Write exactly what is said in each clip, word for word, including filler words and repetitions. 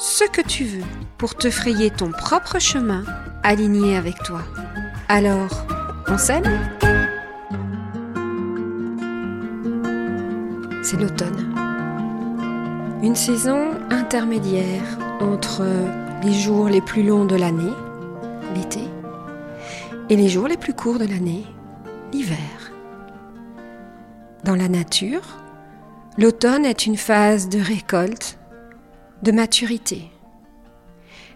ce que tu veux pour te frayer ton propre chemin aligné avec toi. Alors, on s'aime ? C'est l'automne. Une saison intermédiaire entre les jours les plus longs de l'année, l'été, et les jours les plus courts de l'année, l'hiver. Dans la nature, l'automne est une phase de récolte, de maturité.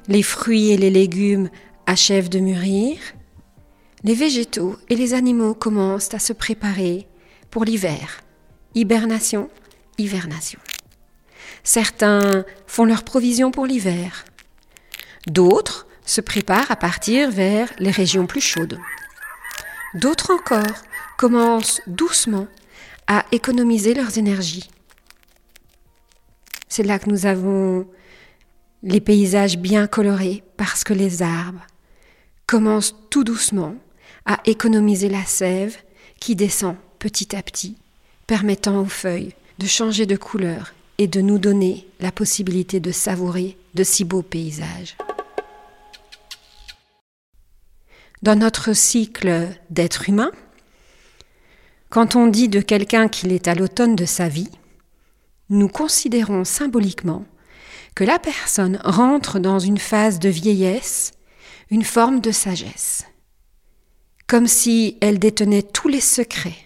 Les fruits et les légumes achèvent de mûrir. Les végétaux et les animaux commencent à se préparer pour l'hiver. Hibernation, hivernation. Certains font leurs provisions pour l'hiver. D'autres se préparent à partir vers les régions plus chaudes. D'autres encore commencent doucement à économiser leurs énergies. C'est là que nous avons les paysages bien colorés parce que les arbres commencent tout doucement à économiser la sève qui descend petit à petit, permettant aux feuilles de changer de couleur et de nous donner la possibilité de savourer de si beaux paysages. Dans notre cycle d'être humain, quand on dit de quelqu'un qu'il est à l'automne de sa vie, nous considérons symboliquement que la personne rentre dans une phase de vieillesse, une forme de sagesse, comme si elle détenait tous les secrets,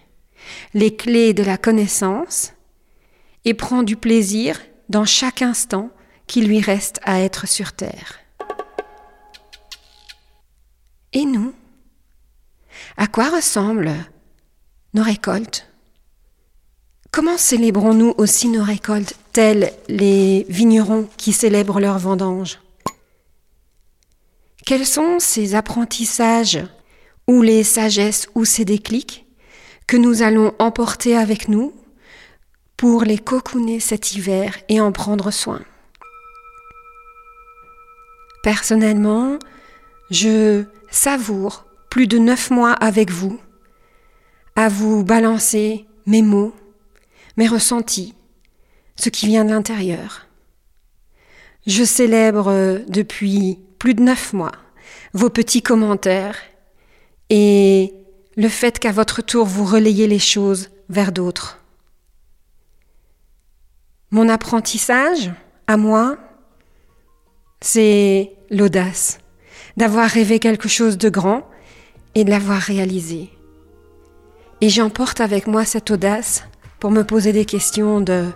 les clés de la connaissance et prend du plaisir dans chaque instant qui lui reste à être sur Terre. Et nous, à quoi ressemblent nos récoltes? Comment célébrons-nous aussi nos récoltes, tels les vignerons qui célèbrent leurs vendanges? Quels sont ces apprentissages ou les sagesses ou ces déclics que nous allons emporter avec nous pour les cocooner cet hiver et en prendre soin? Personnellement, je savoure plus de neuf mois avec vous, à vous balancer mes mots, mes ressentis, ce qui vient de l'intérieur. Je célèbre depuis plus de neuf mois vos petits commentaires et le fait qu'à votre tour vous relayez les choses vers d'autres. Mon apprentissage, à moi, c'est l'audace. D'avoir rêvé quelque chose de grand et de l'avoir réalisé. Et j'emporte avec moi cette audace pour me poser des questions de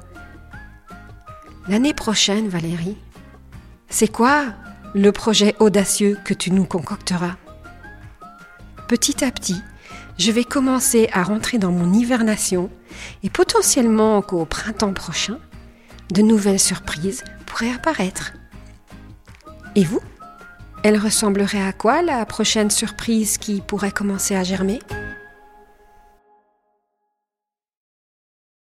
« L'année prochaine, Valérie, c'est quoi le projet audacieux que tu nous concocteras ?» Petit à petit, je vais commencer à rentrer dans mon hivernation et potentiellement qu'au printemps prochain, de nouvelles surprises pourraient apparaître. Et vous ? Elle ressemblerait à quoi la prochaine surprise qui pourrait commencer à germer ?